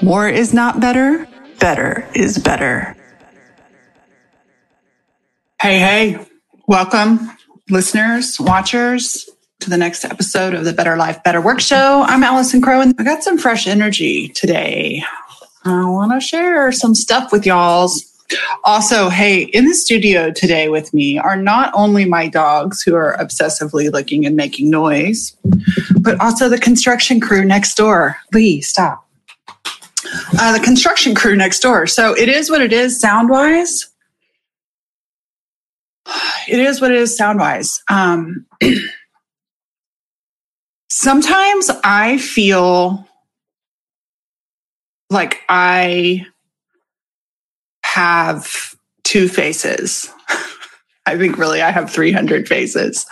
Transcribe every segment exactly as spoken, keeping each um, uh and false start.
More is not better. Better is better. Hey, hey, welcome listeners, watchers, to the next episode of the Better Life, Better Work show. I'm Allison Crow, and I got some fresh energy today. I want to share some stuff with y'all. Also, hey, in the studio today with me are not only my dogs who are obsessively looking and making noise, but also the construction crew next door. Lee, stop. Uh, the construction crew next door. So it is what it is sound-wise. It is what it is sound-wise. Um, sometimes I feel like I have two faces. I think really I have three hundred faces.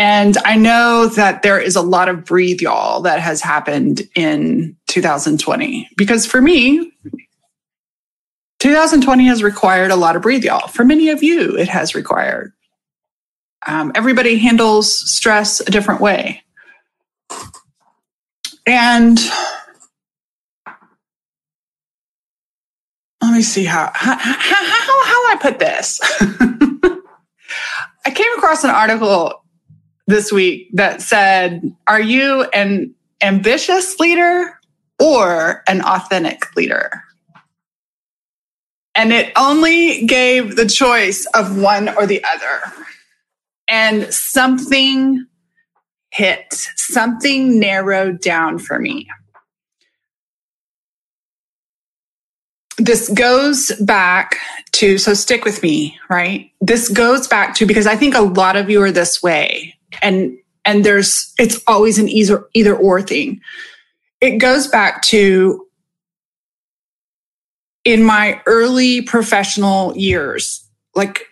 And I know that there is a lot of breathe, y'all, that has happened in two thousand twenty. Because for me, two thousand twenty has required a lot of breathe, y'all. For many of you, it has required. Um, everybody handles stress a different way. And let me see how how, how, how I put this. I came across an article this week that said, are you an ambitious leader or an authentic leader? And it only gave the choice of one or the other. And something hit, something narrowed down for me. This goes back to, so stick with me, right? This goes back to, because I think a lot of you are this way, and and there's, it's always an either, either or thing. It goes back to, in my early professional years, like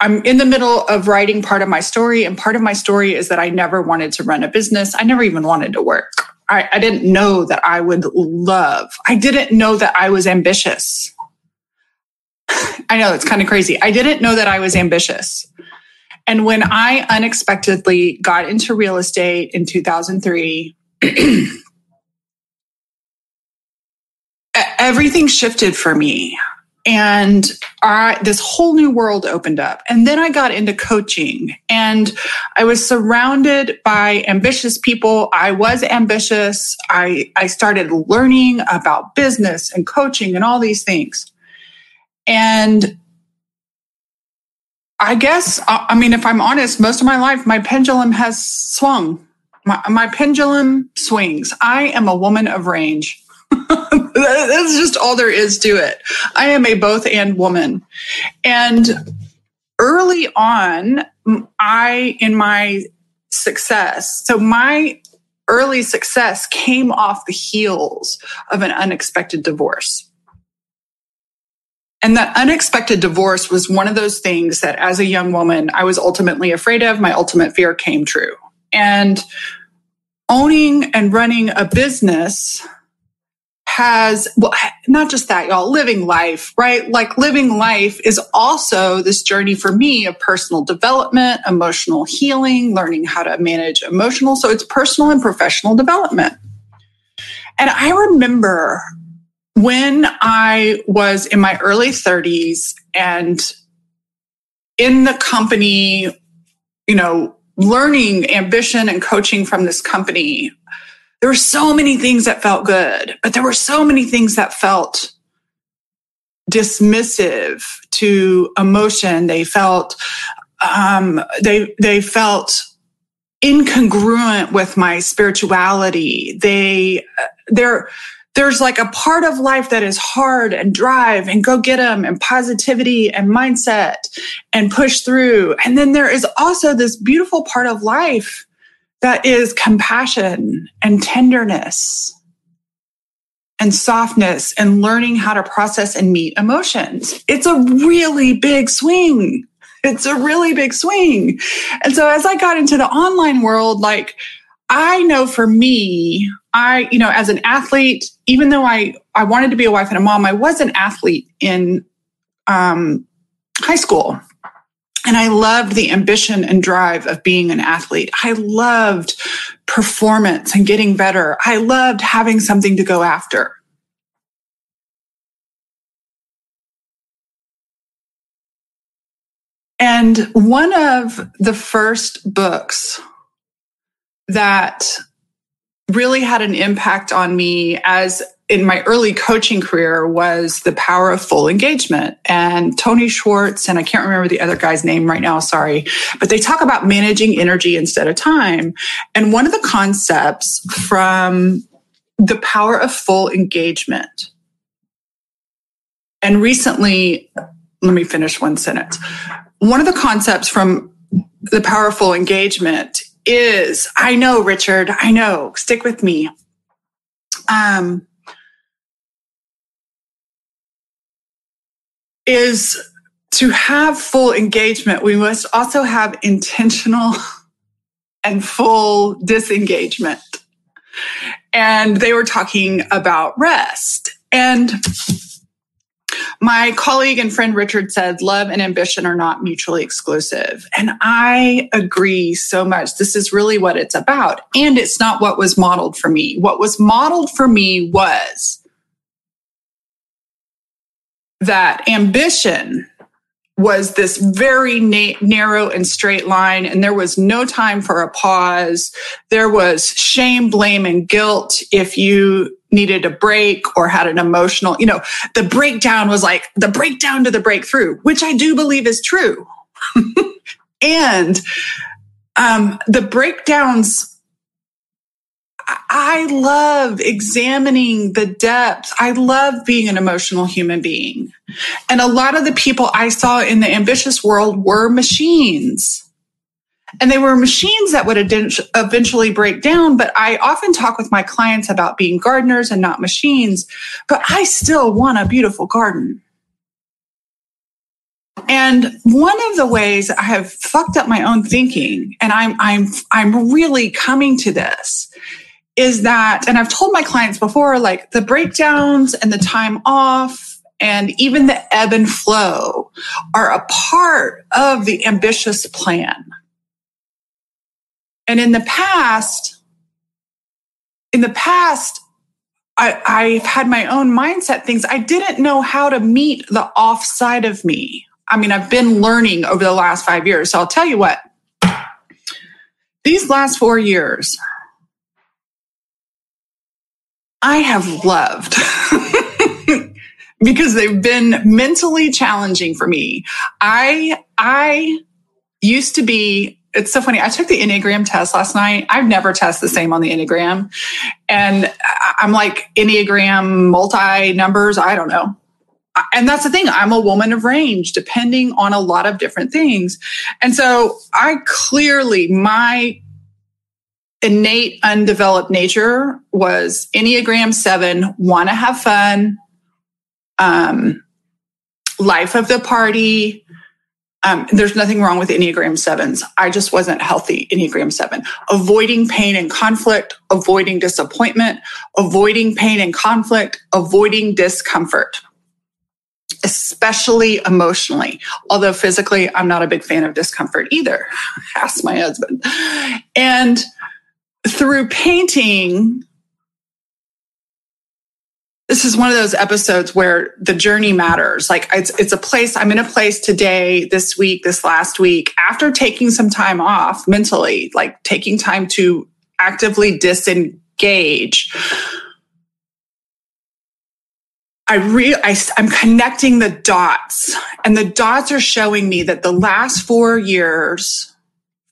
I'm in the middle of writing part of my story, and part of my story is that I never wanted to run a business. I never even wanted to work. I, I didn't know that I would love. I didn't know that I was ambitious. I know it's kind of crazy. I didn't know that I was ambitious. And when I unexpectedly got into real estate in two thousand three, everything shifted for me. And I, this whole new world opened up. And then I got into coaching, and I was surrounded by ambitious people. I was ambitious. I, I started learning about business and coaching and all these things. And I guess, I mean, if I'm honest, most of my life, my pendulum has swung. My, my pendulum swings. I am a woman of range. That's just all there is to it. I am a both and woman. And early on, I, in my success, so my early success came off the heels of an unexpected divorce. And that unexpected divorce was one of those things that as a young woman, I was ultimately afraid of. My ultimate fear came true. And owning and running a business has, well, not just that, y'all, living life, right? Like living life is also this journey for me of personal development, emotional healing, learning how to manage emotional. So it's personal and professional development. And I remember when I was in my early thirties and in the company, you know, learning ambition and coaching from this company, there were so many things that felt good, but there were so many things that felt dismissive to emotion. They felt um, they they felt incongruent with my spirituality. They there there's like a part of life that is hard and drive and go get 'em and positivity and mindset and push through, and then there is also this beautiful part of life that is compassion and tenderness and softness and learning how to process and meet emotions. It's a really big swing. It's a really big swing. And so as I got into the online world, like I know for me, I, you know, as an athlete, even though I, I wanted to be a wife and a mom, I was an athlete in um, high school. And I loved the ambition and drive of being an athlete. I loved performance and getting better. I loved having something to go after. And one of the first books that really had an impact on me as in my early coaching career was The Power of Full Engagement. And Tony Schwartz, and I can't remember the other guy's name right now, sorry, but they talk about managing energy instead of time. And one of the concepts from The Power of Full Engagement, and recently, let me finish one sentence. One of the concepts from The Power of Full Engagement is, I know, Richard, I know, stick with me. Um, is to have full engagement, we must also have intentional and full disengagement. And they were talking about rest. And my colleague and friend Richard said, love and ambition are not mutually exclusive. And I agree so much. This is really what it's about. And it's not what was modeled for me. What was modeled for me was that ambition was this very na- narrow and straight line, and there was no time for a pause. There was shame, blame, and guilt if you needed a break or had an emotional, you know, the breakdown was like the breakdown to the breakthrough, which I do believe is true. And um, the breakdowns, I love examining the depth. I love being an emotional human being. And a lot of the people I saw in the ambitious world were machines. And they were machines that would eventually break down. But I often talk with my clients about being gardeners and not machines. But I still want a beautiful garden. And one of the ways I have fucked up my own thinking, and I'm I'm I'm really coming to this, is that, and I've told my clients before, like the breakdowns and the time off and even the ebb and flow are a part of the ambitious plan. And in the past, in the past, I, I've had my own mindset things. I didn't know how to meet the off side of me. I mean, I've been learning over the last five years. So I'll tell you what, these last four years, I have loved because they've been mentally challenging for me. I, I used to be, it's so funny. I took the Enneagram test last night. I've never tested the same on the Enneagram. And I'm like Enneagram multi numbers. I don't know. And that's the thing. I'm a woman of range, depending on a lot of different things. And so I clearly, my innate undeveloped nature was Enneagram seven, want to have fun, um, life of the party. Um, there's nothing wrong with Enneagram sevens. I just wasn't healthy Enneagram seven. Avoiding pain and conflict, avoiding disappointment, avoiding pain and conflict, avoiding discomfort, especially emotionally. Although physically, I'm not a big fan of discomfort either. Ask my husband. And through painting, this is one of those episodes where the journey matters. Like it's, it's a place, I'm in a place today, this week, this last week, after taking some time off mentally, like taking time to actively disengage. I re, I, I'm connecting the dots, and the dots are showing me that the last four years,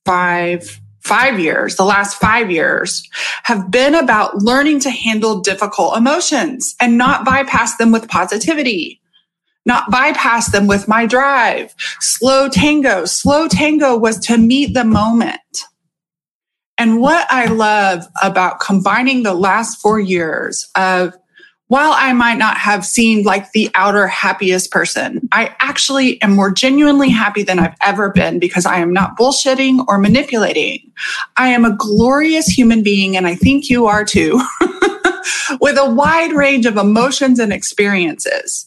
five, Five years, the last five years have been about learning to handle difficult emotions and not bypass them with positivity, not bypass them with my drive. Slow tango. Slow tango was to meet the moment And what I love about combining the last four years of, while I might not have seemed like the outer happiest person, I actually am more genuinely happy than I've ever been because I am not bullshitting or manipulating. I am a glorious human being, and I think you are too, with a wide range of emotions and experiences.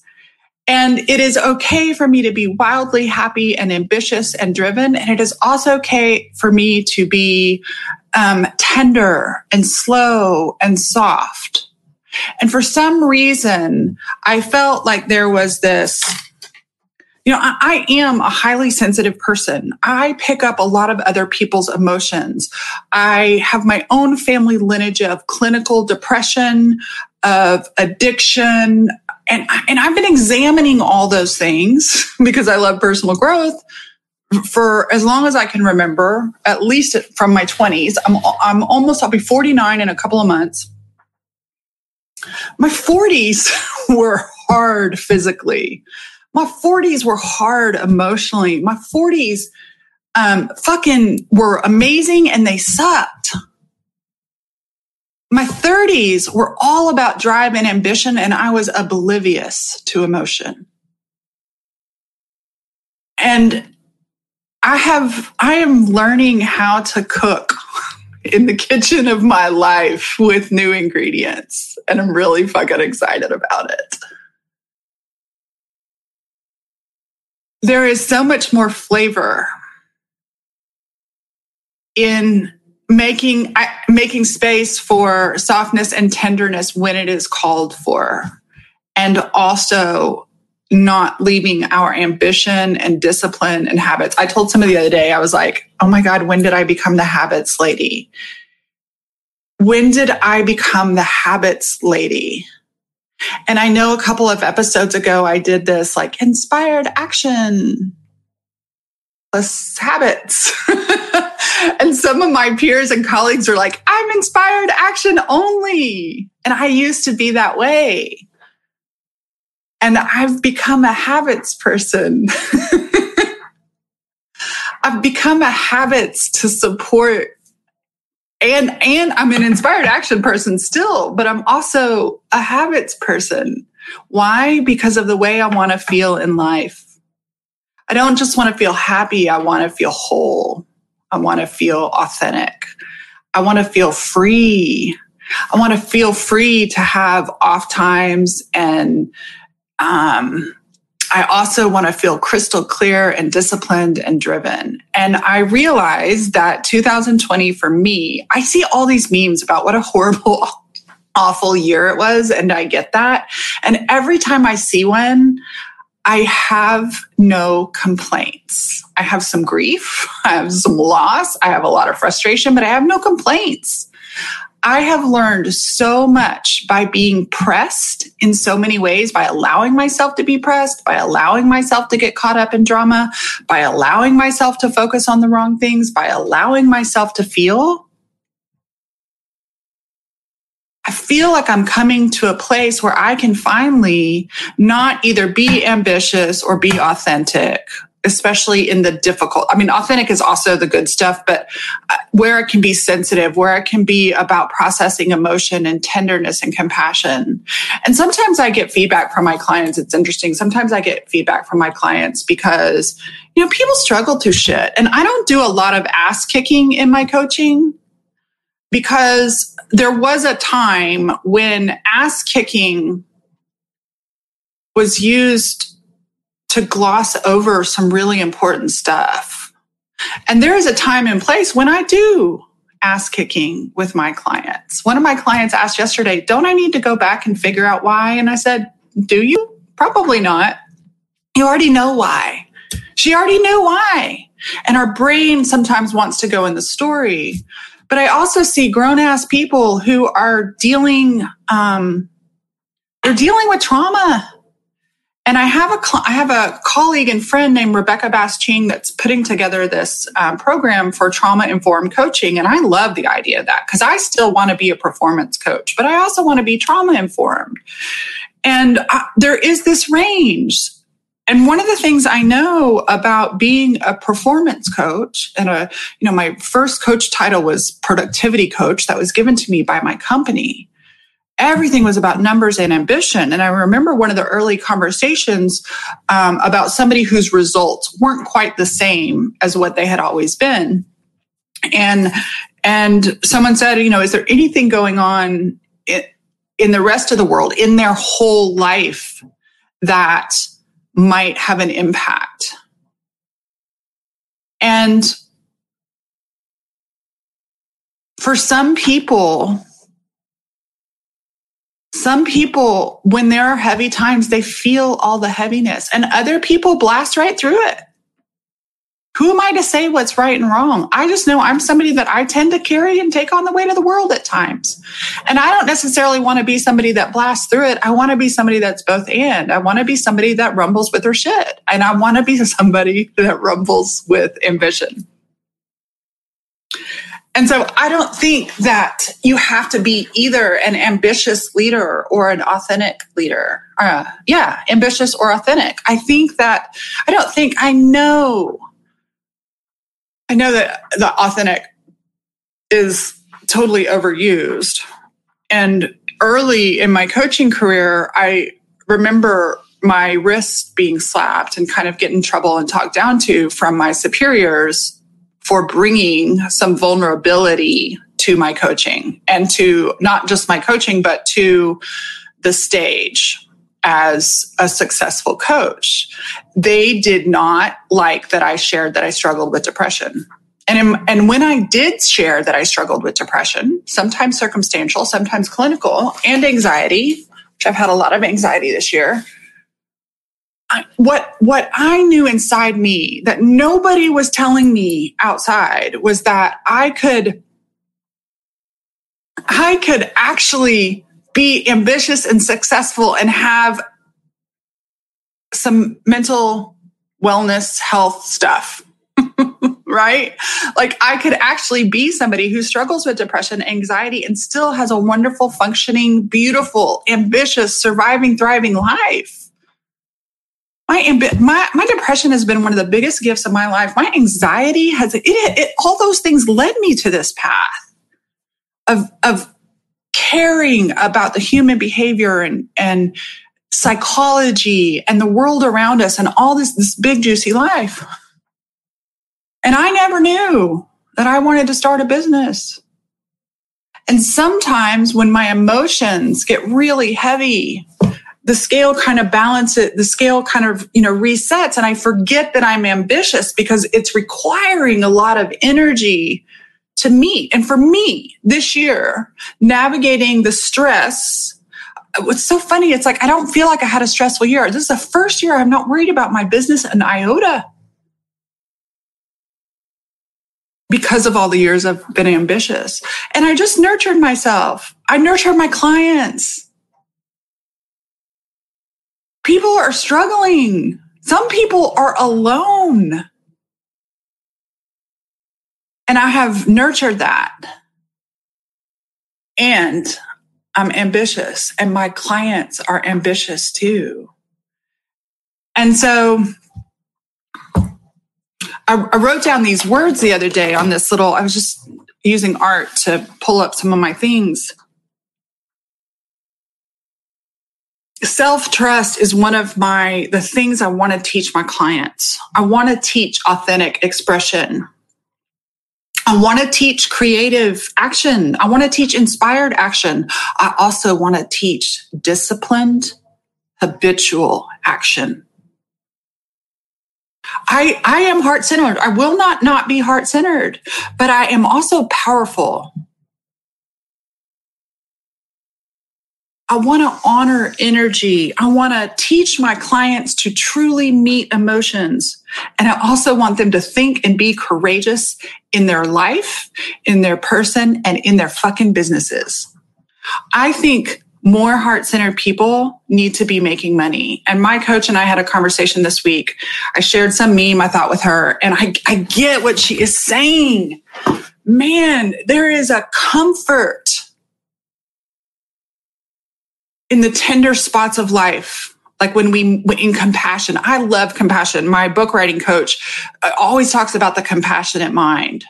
And it is okay for me to be wildly happy and ambitious and driven. And it is also okay for me to be um, tender and slow and soft. And for some reason, I felt like there was this, you know, I, I am a highly sensitive person. I pick up a lot of other people's emotions. I have my own family lineage of clinical depression, of addiction. And, and I've been examining all those things because I love personal growth for as long as I can remember, at least from my twenties. I'm I'm almost, I'll be forty-nine in a couple of months. My forties were hard physically. My forties were hard emotionally. My forties um, fucking were amazing and they sucked. My thirties were all about drive and ambition, and I was oblivious to emotion. And I have, I am learning how to cook in the kitchen of my life with new ingredients, and I'm really fucking excited about it. There is so much more flavor in Making I, making space for softness and tenderness when it is called for, and also not leaving our ambition and discipline and habits. I told somebody the other day, I was like, oh my God, when did I become the habits lady? When did I become the habits lady? And I know a couple of episodes ago, I did this like inspired action plus habits. And some of my peers and colleagues are like, I'm inspired action only. And I used to be that way. And I've become a habits person. I've become a habits to support. And, and I'm an inspired action person still, but I'm also a habits person. Why? Because of the way I want to feel in life. I don't just want to feel happy. I want to feel whole. I want to feel authentic. I want to feel free. I want to feel free to have off times. And um, I also want to feel crystal clear and disciplined and driven. And I realized that two thousand twenty for me, I see all these memes about what a horrible, awful year it was. And I get that. And every time I see one, I have no complaints. I have some grief. I have some loss. I have a lot of frustration, but I have no complaints. I have learned so much by being pressed in so many ways, by allowing myself to be pressed, by allowing myself to get caught up in drama, by allowing myself to focus on the wrong things, by allowing myself to feel. I feel like I'm coming to a place where I can finally not either be ambitious or be authentic, especially in the difficult. I mean, authentic is also the good stuff, but where it can be sensitive, where it can be about processing emotion and tenderness and compassion. And sometimes I get feedback from my clients. It's interesting. Sometimes I get feedback from my clients because, you know, people struggle through shit. And I don't do a lot of ass kicking in my coaching, because there was a time when ass kicking was used to gloss over some really important stuff. And there is a time and place when I do ass kicking with my clients. One of my clients asked yesterday, don't I need to go back and figure out why? And I said, do you? Probably not. You already know why. She already knew why. And our brain sometimes wants to go in the story. But I also see grown-ass people who are dealing, um, they're dealing with trauma. And I have a, I have a colleague and friend named Rebecca Bass Ching that's putting together this um, program for trauma-informed coaching. And I love the idea of that because I still want to be a performance coach, but I also want to be trauma-informed. And I, there is this range. And one of the things I know about being a performance coach, and a, you know, my first coach title was productivity coach that was given to me by my company. Everything was about numbers and ambition. And I remember one of the early conversations um, about somebody whose results weren't quite the same as what they had always been. And, and someone said, you know, is there anything going on in, in the rest of the world, in their whole life, that might have an impact? And for some people, Some people, when there are heavy times, they feel all the heaviness, and other people blast right through it. Who am I to say what's right and wrong? I just know I'm somebody that I tend to carry and take on the weight of the world at times. And I don't necessarily want to be somebody that blasts through it. I want to be somebody that's both and. I want to be somebody that rumbles with her shit. And I want to be somebody that rumbles with ambition. And so I don't think that you have to be either an ambitious leader or an authentic leader. Uh, yeah, ambitious or authentic. I think that, I don't think, I know, I know that the authentic is totally overused. And early in my coaching career, I remember my wrist being slapped and kind of getting in trouble and talked down to from my superiors for bringing some vulnerability to my coaching, and to not just my coaching, but to the stage as a successful coach. They did not like that I shared that I struggled with depression. And, and when I did share that I struggled with depression, sometimes circumstantial, sometimes clinical, and anxiety, which I've had a lot of anxiety this year, I, what what I knew inside me that nobody was telling me outside was that I could I could actually be ambitious and successful and have some mental wellness, health stuff, right? Like I could actually be somebody who struggles with depression, anxiety, and still has a wonderful, functioning, beautiful, ambitious, surviving, thriving life. My, my my depression has been one of the biggest gifts of my life. My anxiety has, it, it, all those things led me to this path of, of caring about the human behavior and, and psychology and the world around us and all this, this big, juicy life. And I never knew that I wanted to start a business. And sometimes when my emotions get really heavy, the scale kind of balances, the scale kind of, you know, resets. And I forget that I'm ambitious because it's requiring a lot of energy to meet. And for me this year, navigating the stress, what's so funny, it's like, I don't feel like I had a stressful year. This is the first year I'm not worried about my business an iota because of all the years I've been ambitious. And I just nurtured myself. I nurtured my clients. People are struggling. Some people are alone. And I have nurtured that. And I'm ambitious, and my clients are ambitious too. And so I, I wrote down these words the other day on this little, I was just using art to pull up some of my things. Self-trust is one of my, the things I want to teach my clients. I want to teach authentic expression. I want to teach creative action. I want to teach inspired action. I also want to teach disciplined, habitual action. I, I am heart-centered. I will not not be heart-centered, but I am also powerful. I want to honor energy. I want to teach my clients to truly meet emotions. And I also want them to think and be courageous in their life, in their person, and in their fucking businesses. I think more heart-centered people need to be making money. And my coach and I had a conversation this week. I shared some meme I thought with her, and I, I get what she is saying. Man, there is a comfort in the tender spots of life Like when we, in compassion, I love compassion. My book writing coach always talks about the compassionate mind.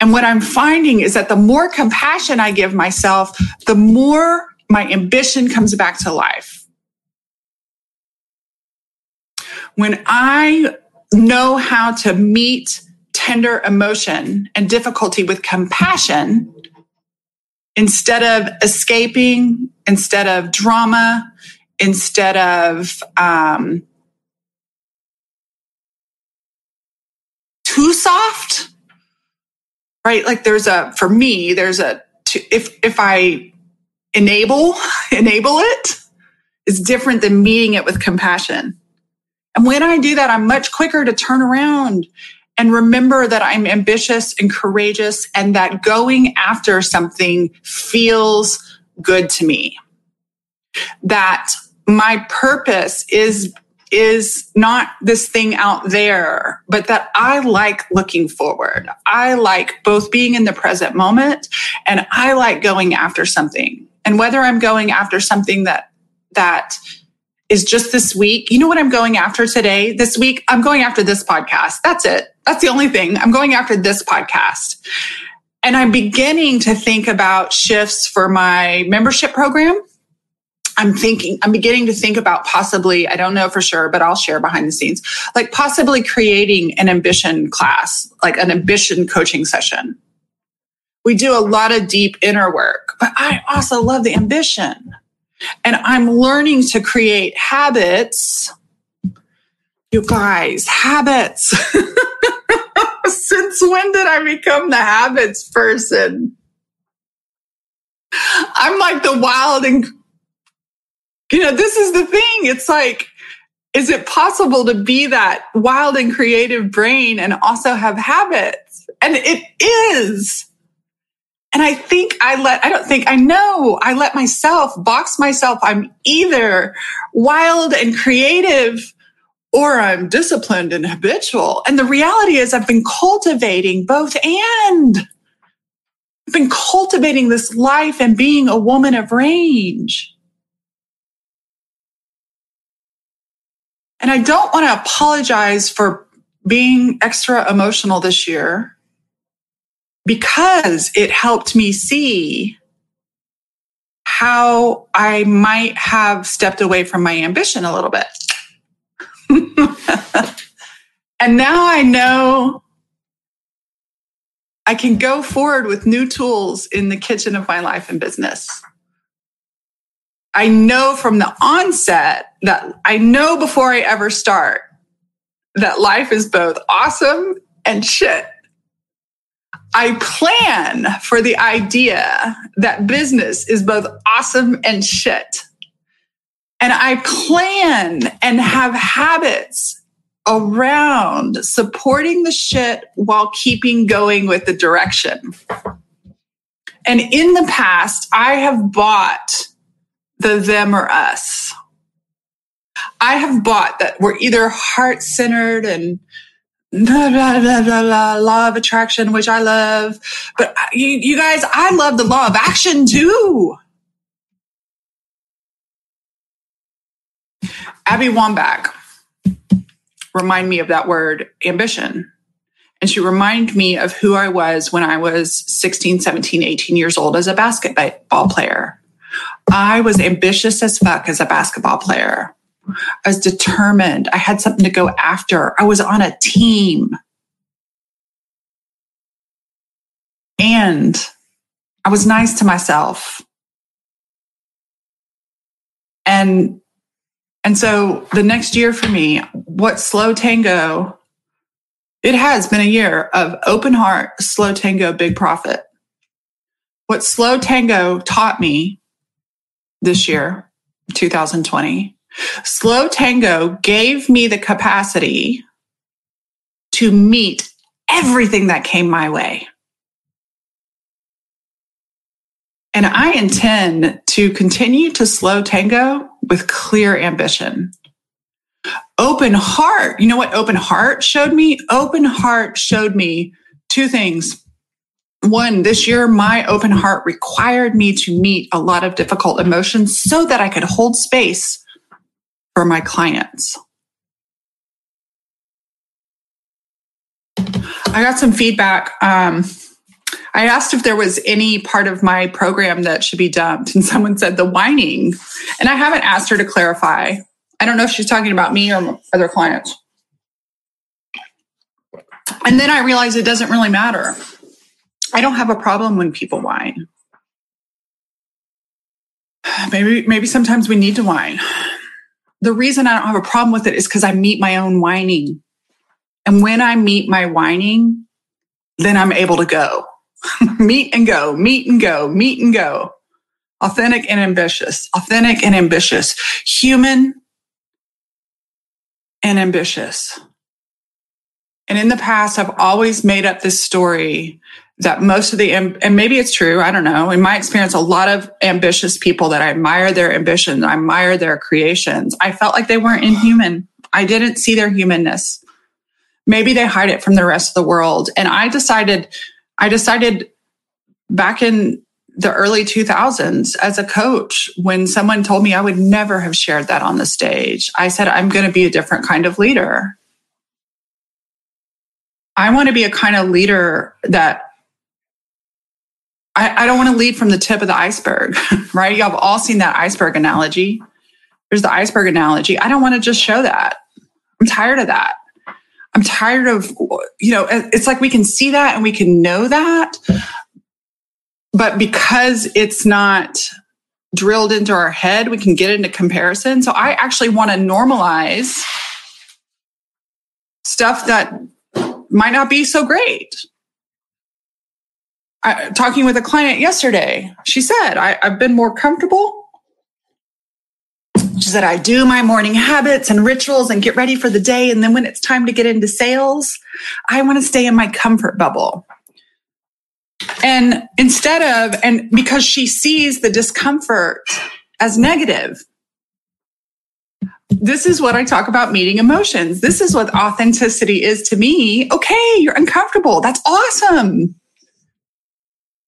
And what I'm finding is that the more compassion I give myself, the more my ambition comes back to life. When I know how to meet tender emotion and difficulty with compassion, instead of escaping, instead of drama, instead of um, too soft, right? Like there's a, for me, there's a, if if I enable, enable it, it's different than meeting it with compassion. And when I do that, I'm much quicker to turn around and remember that I'm ambitious and courageous and that going after something feels good to me. That my purpose is, is not this thing out there, but that I like looking forward. I like both being in the present moment and I like going after something. And whether I'm going after something that, that is just this week, you know what I'm going after today? This week, I'm going after this podcast. That's it. That's the only thing. I'm going after this podcast. And I'm beginning to think about shifts for my membership program. I'm thinking, I'm beginning to think about possibly, I don't know for sure, but I'll share behind the scenes, like possibly creating an ambition class, like an ambition coaching session. We do a lot of deep inner work, but I also love the ambition. And I'm learning to create habits. You guys, habits. Since when did I become the habits person? I'm like the wild and... You know, this is the thing. It's like, is it possible to be that wild and creative brain and also have habits? And it is. And I think I let, I don't think, I know I let myself box myself. I'm either wild and creative or I'm disciplined and habitual. And the reality is I've been cultivating both and. I've been cultivating this life and being a woman of range. And I don't want to apologize for being extra emotional this year because it helped me see how I might have stepped away from my ambition a little bit. And now I know I can go forward with new tools in the kitchen of my life and business. I know from the onset that I know before I ever start that life is both awesome and shit. I plan for the idea that business is both awesome and shit. And I plan and have habits around supporting the shit while keeping going with the direction. And in the past, I have bought the them or us. I have bought that we're either heart-centered and blah, blah, blah, blah, blah, law of attraction, which I love. But you, you guys, I love the law of action too. Abby Wambach remind me of that word, ambition. And she reminded me of who I was when I was sixteen, seventeen, eighteen years old as a basketball player. I was ambitious as fuck as a basketball player. I was determined. I had something to go after. I was on a team. And I was nice to myself. And, and so the next year for me, what slow tango, it has been a year of open heart, slow tango, big profit. What slow tango taught me this year, two thousand twenty, slow tango gave me the capacity to meet everything that came my way. And I intend to continue to slow tango with clear ambition. Open heart, you know what open heart showed me? Open heart showed me two things. One, this year, my open heart required me to meet a lot of difficult emotions so that I could hold space for my clients. I got some feedback. Um, I asked if there was any part of my program that should be dumped, and someone said the whining. And I haven't asked her to clarify. I don't know if she's talking about me or other clients. And then I realized it doesn't really matter. I don't have a problem when people whine. Maybe, maybe sometimes we need to whine. The reason I don't have a problem with it is because I meet my own whining. And when I meet my whining, then I'm able to go. Meet and go, meet and go, meet and go. Authentic and ambitious, authentic and ambitious, human and ambitious. And in the past, I've always made up this story that most of the, and maybe it's true, I don't know. In my experience, a lot of ambitious people that I admire their ambition, I admire their creations. I felt like they weren't inhuman. I didn't see their humanness. Maybe they hide it from the rest of the world. And I decided, I decided back in the early two thousands as a coach, when someone told me I would never have shared that on the stage, I said, I'm going to be a different kind of leader. I want to be a kind of leader that I, I don't want to lead from the tip of the iceberg, right? Y'all have all seen that iceberg analogy. There's the iceberg analogy. I don't want to just show that. I'm tired of that. I'm tired of, you know, it's like we can see that and we can know that, but because it's not drilled into our head, we can get into comparison. So I actually want to normalize stuff that might not be so great. I, talking with a client yesterday, she said, I, I've been more comfortable. She said, I do my morning habits and rituals and get ready for the day. And then when it's time to get into sales, I want to stay in my comfort bubble. And instead of, and because she sees the discomfort as negative, this is what I talk about meeting emotions. This is what authenticity is to me. Okay, you're uncomfortable. That's awesome.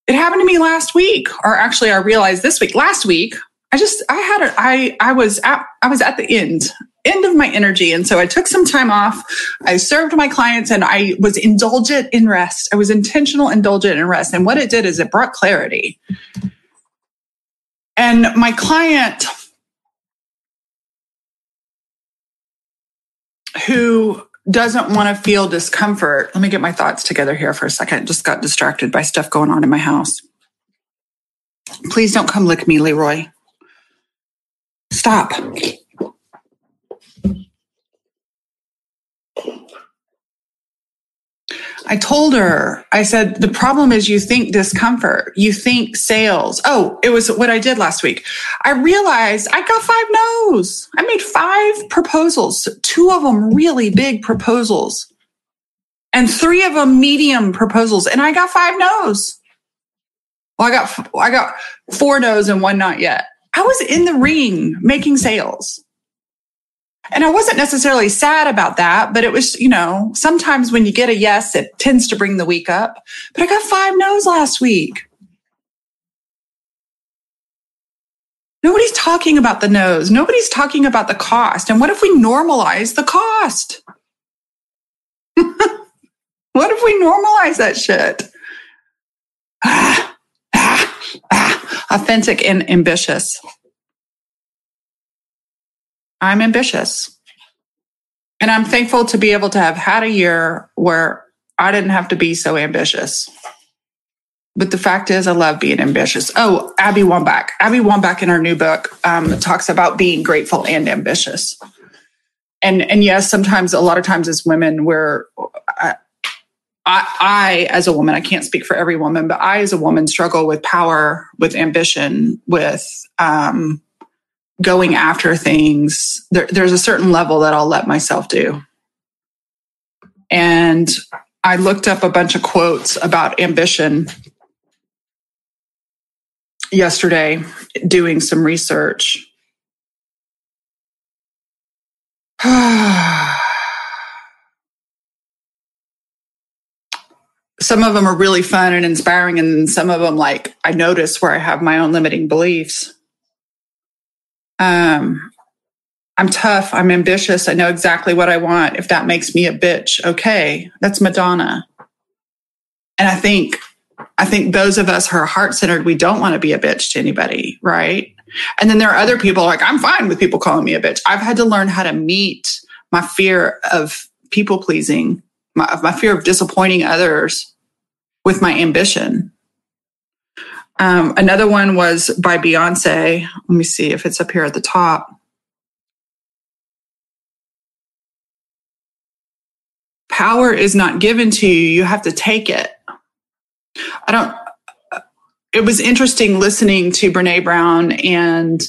It happened to me last week, or actually I realized this week, last week, I just, I had a, I, I was at, I was at the end, end of my energy. And so I took some time off. I served my clients and I was indulgent in rest. I was intentional, indulgent in rest. And what it did is it brought clarity. And my client who doesn't want to feel discomfort. Let me get my thoughts together here for a second. Just got distracted by stuff going on in my house. Please don't come lick me, Leroy. Stop. I told her, I said, the problem is you think discomfort, you think sales. Oh, it was what I did last week. I realized I got five no's. I made five proposals, two of them really big proposals and three of them medium proposals. And I got five no's. Well, I got, I got four no's and one not yet. I was in the ring making sales. And I wasn't necessarily sad about that, but it was, you know, sometimes when you get a yes, it tends to bring the week up. But I got five no's last week. Nobody's talking about the no's. Nobody's talking about the cost. And what if we normalize the cost? What if we normalize that shit? Ah, ah, ah. Authentic and ambitious. I'm ambitious. And I'm thankful to be able to have had a year where I didn't have to be so ambitious. But the fact is, I love being ambitious. Oh, Abby Wambach. Abby Wambach in her new book um, talks about being grateful and ambitious. And and yes, sometimes, a lot of times as women, we're, I, I, I as a woman, I can't speak for every woman, but I as a woman struggle with power, with ambition, with... Um, going after things, there, there's a certain level that I'll let myself do. And I looked up a bunch of quotes about ambition yesterday, doing some research. Some of them are really fun and inspiring, and some of them, like, I notice where I have my own limiting beliefs. Um, I'm tough, I'm ambitious, I know exactly what I want. If that makes me a bitch, okay, that's Madonna. And I think I think those of us who are heart-centered, we don't want to be a bitch to anybody, right? And then there are other people like, I'm fine with people calling me a bitch. I've had to learn how to meet my fear of people-pleasing, my, my fear of disappointing others with my ambition. Um, another one was by Beyonce. Let me see if it's up here at the top. Power is not given to you. You have to take it. I don't, it was interesting listening to Brené Brown and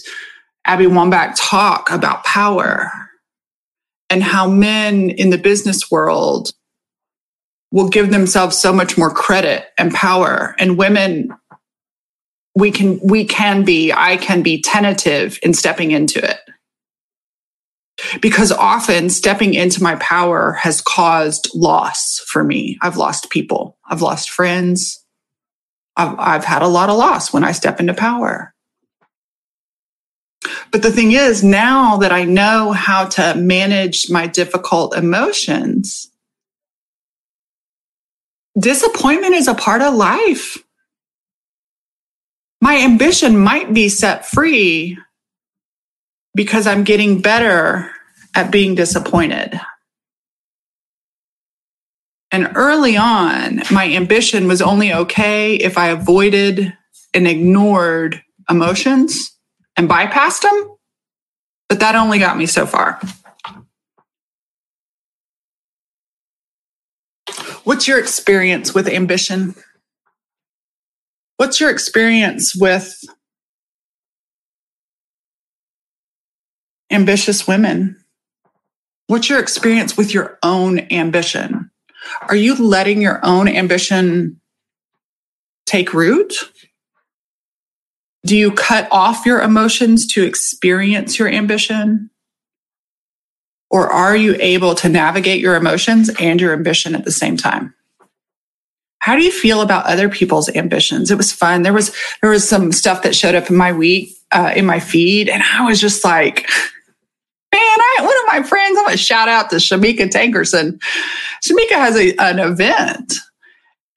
Abby Wambach talk about power and how men in the business world will give themselves so much more credit and power. And women, we can, we can be, I can be tentative in stepping into it. Because often stepping into my power has caused loss for me. I've lost people. I've lost friends. I've, I've had a lot of loss when I step into power. But the thing is, now that I know how to manage my difficult emotions, disappointment is a part of life. My ambition might be set free because I'm getting better at being disappointed. And early on, my ambition was only okay if I avoided and ignored emotions and bypassed them. But that only got me so far. What's your experience with ambition? What's your experience with ambitious women? What's your experience with your own ambition? Are you letting your own ambition take root? Do you cut off your emotions to experience your ambition? Or are you able to navigate your emotions and your ambition at the same time? How do you feel about other people's ambitions? It was fun. There was there was some stuff that showed up in my week, uh, in my feed, and I was just like, man, I, one of my friends, I'm going to shout out to Shamika Tankerson. Shamika has a, an event.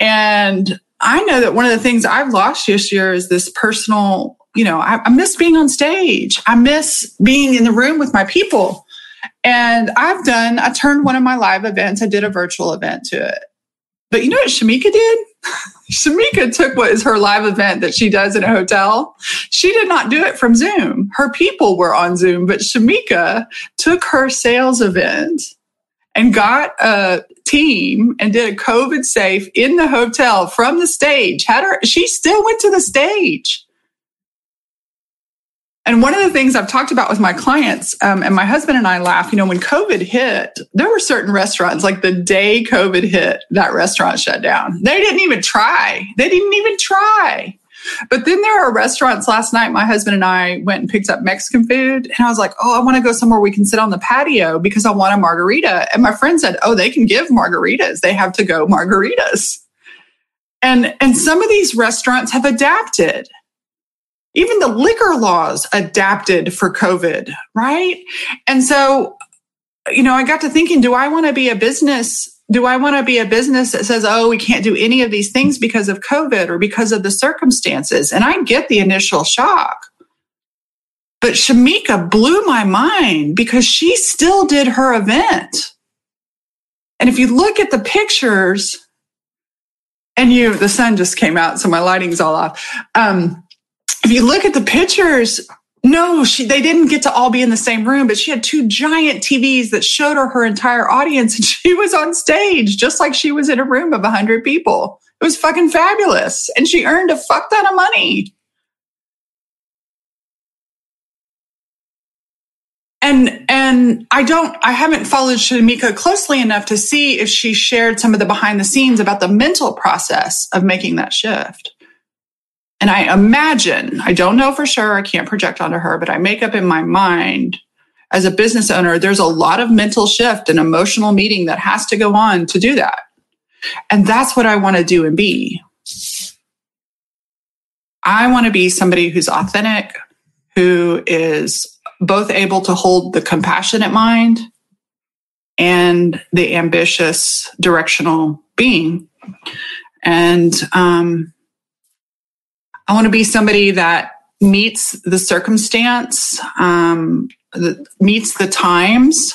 And I know that one of the things I've lost this year is this personal, you know, I, I miss being on stage. I miss being in the room with my people. And I've done, I turned one of my live events, I did a virtual event to it. But you know what Shamika did? Shamika took what is her live event that she does in a hotel. She did not do it from Zoom. Her people were on Zoom, but Shamika took her sales event and got a team and did a COVID safe in the hotel from the stage. Had her, she still went to the stage. And one of the things I've talked about with my clients, um, and my husband and I laugh, you know, when COVID hit, there were certain restaurants, like the day COVID hit, that restaurant shut down. They didn't even try. They didn't even try. But then there are restaurants. Last night, my husband and I went and picked up Mexican food. And I was like, oh, I want to go somewhere we can sit on the patio because I want a margarita. And my friend said, oh, they can give margaritas. They have to go margaritas. And, and some of these restaurants have adapted. Even the liquor laws adapted for COVID, right? And so, you know, I got to thinking, do I want to be a business? Do I want to be a business that says, oh, we can't do any of these things because of COVID or because of the circumstances? And I get the initial shock. But Shamika blew my mind because she still did her event. And if you look at the pictures, and you, the sun just came out, so my lighting's all off. Um, If you look at the pictures, no, she, they didn't get to all be in the same room, but she had two giant T Vs that showed her her entire audience, and she was on stage just like she was in a room of one hundred people. It was fucking fabulous, and she earned a fuck ton of money. And and I don't, I haven't followed Shamika closely enough to see if she shared some of the behind the scenes about the mental process of making that shift. And I imagine, I don't know for sure, I can't project onto her, but I make up in my mind, as a business owner, there's a lot of mental shift and emotional meeting that has to go on to do that. And that's what I want to do and be. I want to be somebody who's authentic, who is both able to hold the compassionate mind and the ambitious directional being. And um, I want to be somebody that meets the circumstance, um, that meets the times.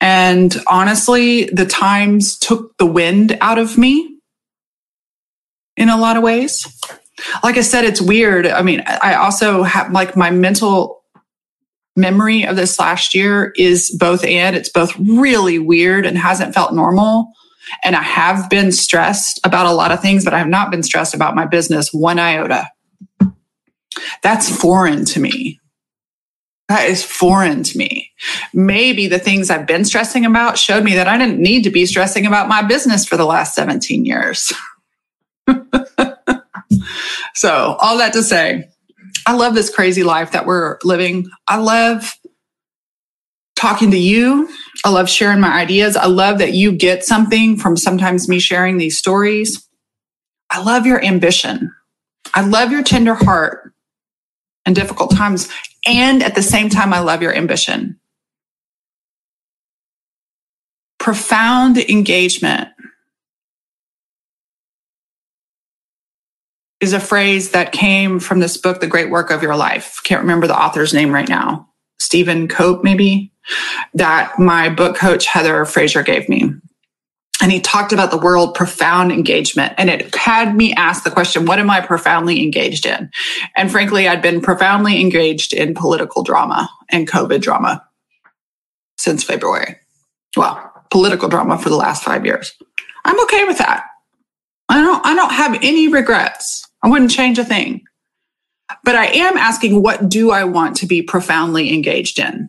And honestly, the times took the wind out of me in a lot of ways. Like I said, it's weird. I mean, I also have like my mental memory of this last year is both and. It's both really weird and hasn't felt normal. And I have been stressed about a lot of things, but I have not been stressed about my business one iota. That's foreign to me. That is foreign to me. Maybe the things I've been stressing about showed me that I didn't need to be stressing about my business for the last seventeen years. So, all that to say, I love this crazy life that we're living. I love talking to you. I love sharing my ideas. I love that you get something from sometimes me sharing these stories. I love your ambition. I love your tender heart in difficult times. And at the same time, I love your ambition. Profound engagement is a phrase that came from this book, The Great Work of Your Life. Can't remember the author's name right now. Stephen Cope, maybe, that my book coach, Heather Fraser, gave me. And he talked about the word profound engagement. And it had me ask the question, what am I profoundly engaged in? And frankly, I'd been profoundly engaged in political drama and COVID drama since February. Well, political drama for the last five years. I'm okay with that. I don't, I don't have any regrets. I wouldn't change a thing. But I am asking, what do I want to be profoundly engaged in?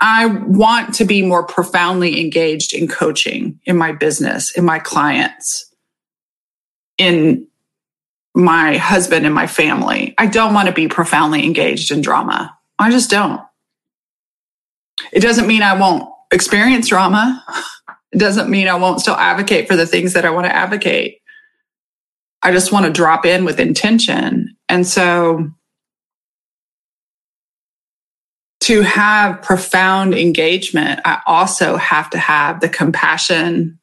I want to be more profoundly engaged in coaching, in my business, in my clients, in my husband and my family. I don't want to be profoundly engaged in drama. I just don't. It doesn't mean I won't experience drama. It doesn't mean I won't still advocate for the things that I want to advocate. I just want to drop in with intention. And so to have profound engagement, I also have to have the compassion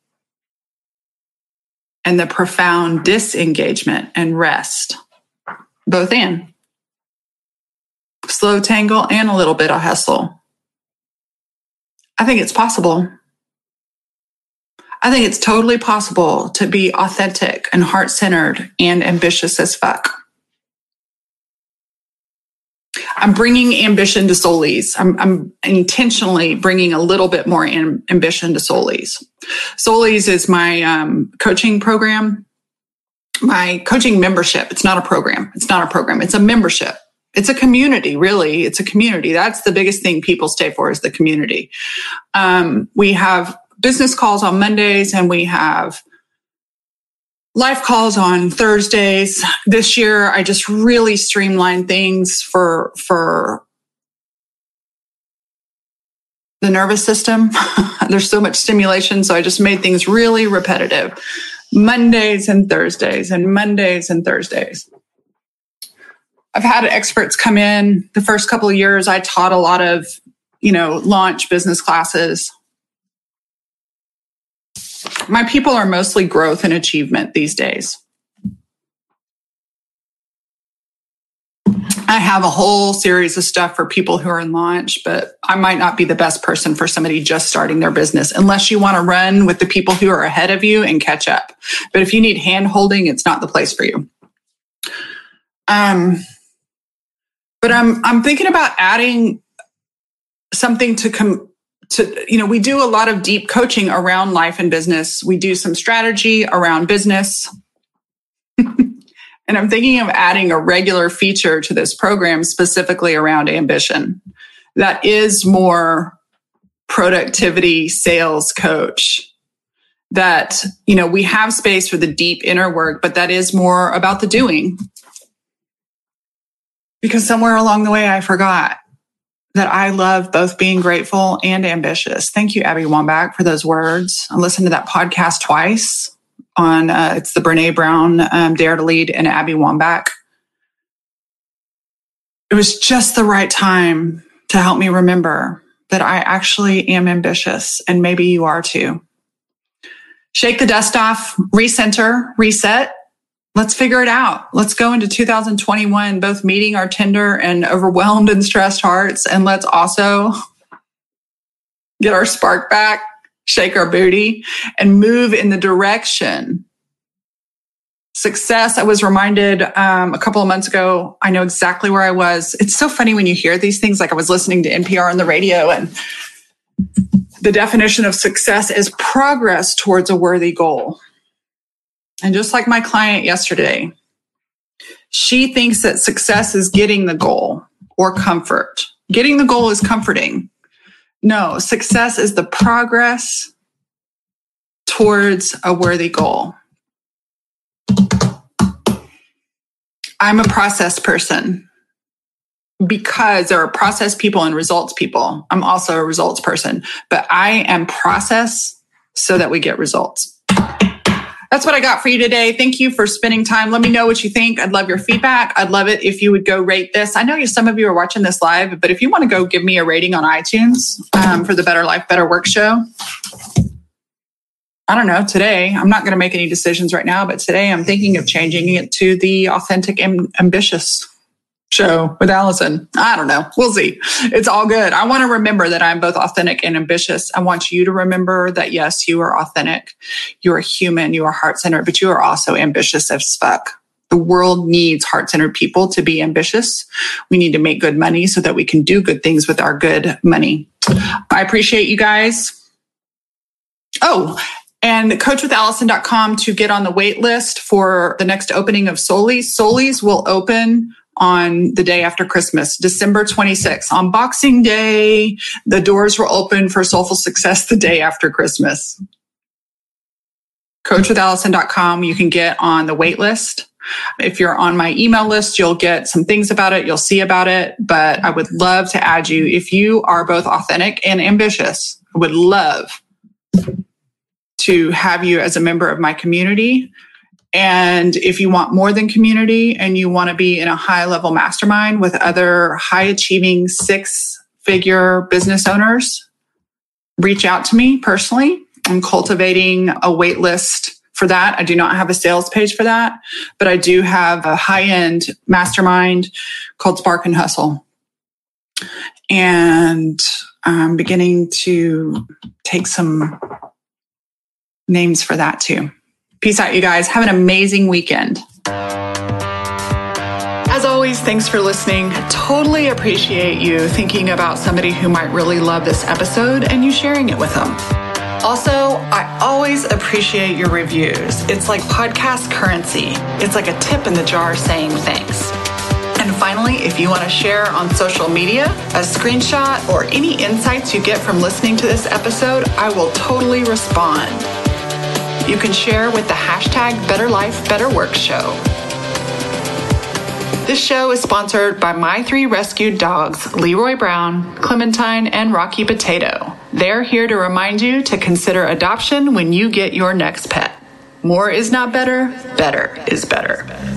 and the profound disengagement and rest, both in. Slow tangle and a little bit of hustle. I think it's possible. I think it's totally possible to be authentic and heart-centered and ambitious as fuck. I'm bringing ambition to Solis. I'm, I'm intentionally bringing a little bit more am, ambition to Solis. Solis is my um, coaching program, my coaching membership. It's not a program. It's not a program. It's a membership. It's a community, really. It's a community. That's the biggest thing people stay for is the community. Um, we have business calls on Mondays and we have life calls on Thursdays. This year, I just really streamlined things for, for the nervous system. There's so much stimulation, so I just made things really repetitive. Mondays and Thursdays and Mondays and Thursdays. I've had experts come in. The first couple of years, I taught a lot of, you know, launch business classes. My people are mostly growth and achievement these days. I have a whole series of stuff for people who are in launch, but I might not be the best person for somebody just starting their business unless you want to run with the people who are ahead of you and catch up. But if you need hand holding, it's not the place for you. Um, but I'm I'm thinking about adding something to come. To, you know, we do a lot of deep coaching around life and business. We do some strategy around business. And I'm thinking of adding a regular feature to this program specifically around ambition that is more productivity sales coach. That, you know, we have space for the deep inner work, but that is more about the doing. Because somewhere along the way, I forgot that I love both being grateful and ambitious. Thank you, Abby Wambach, for those words. I listened to that podcast twice. On uh, it's the Brené Brown um, Dare to Lead and Abby Wambach. it was just the right time to help me remember that I actually am ambitious, and maybe you are too. Shake the dust off, recenter, reset. Let's figure it out. Let's go into two thousand twenty-one, both meeting our tender and overwhelmed and stressed hearts. And let's also get our spark back, shake our booty, and move in the direction. Success, I was reminded um, a couple of months ago, I know exactly where I was. It's so funny when you hear these things, like I was listening to N P R on the radio, and the definition of success is progress towards a worthy goal. And just like my client yesterday, she thinks that success is getting the goal or comfort. Getting the goal is comforting. No, success is the progress towards a worthy goal. I'm a process person because there are process people and results people. I'm also a results person, but I am process so that we get results. That's what I got for you today. Thank you for spending time. Let me know what you think. I'd love your feedback. I'd love it if you would go rate this. I know you, some of you are watching this live, but if you want to go give me a rating on iTunes um, for the Better Life, Better Work show, I don't know, today, I'm not going to make any decisions right now, but today I'm thinking of changing it to the Authentic and Ambitious show with Allison. I don't know. We'll see. It's all good. I want to remember that I'm both authentic and ambitious. I want you to remember that, yes, you are authentic. You are human. You are heart-centered, but you are also ambitious as fuck. The world needs heart-centered people to be ambitious. We need to make good money so that we can do good things with our good money. I appreciate you guys. Oh, and coach with allison dot com to get on the wait list for the next opening of Solis. Solis will open on the day after Christmas, December twenty-sixth. On Boxing Day, the doors will open for Soul-Full Success the day after Christmas. coach with allison dot com, you can get on the wait list. If you're on my email list, you'll get some things about it. You'll see about it, but I would love to add you. If you are both authentic and ambitious, I would love to have you as a member of my community. And if you want more than community and you want to be in a high-level mastermind with other high-achieving six-figure business owners, reach out to me personally. I'm cultivating a wait list for that. I do not have a sales page for that, but I do have a high-end mastermind called Spark and Hustle. And I'm beginning to take some names for that too. Peace out, you guys. Have an amazing weekend. As always, thanks for listening. Totally appreciate you thinking about somebody who might really love this episode and you sharing it with them. Also, I always appreciate your reviews. It's like podcast currency. It's like a tip in the jar saying thanks. And finally, if you want to share on social media a screenshot or any insights you get from listening to this episode, I will totally respond. You can share with the hashtag Better Life, Better Work show. This show is sponsored by my three rescued dogs, Leroy Brown, Clementine, and Rocky Potato. They're here to remind you to consider adoption when you get your next pet. More is not better. Better is better.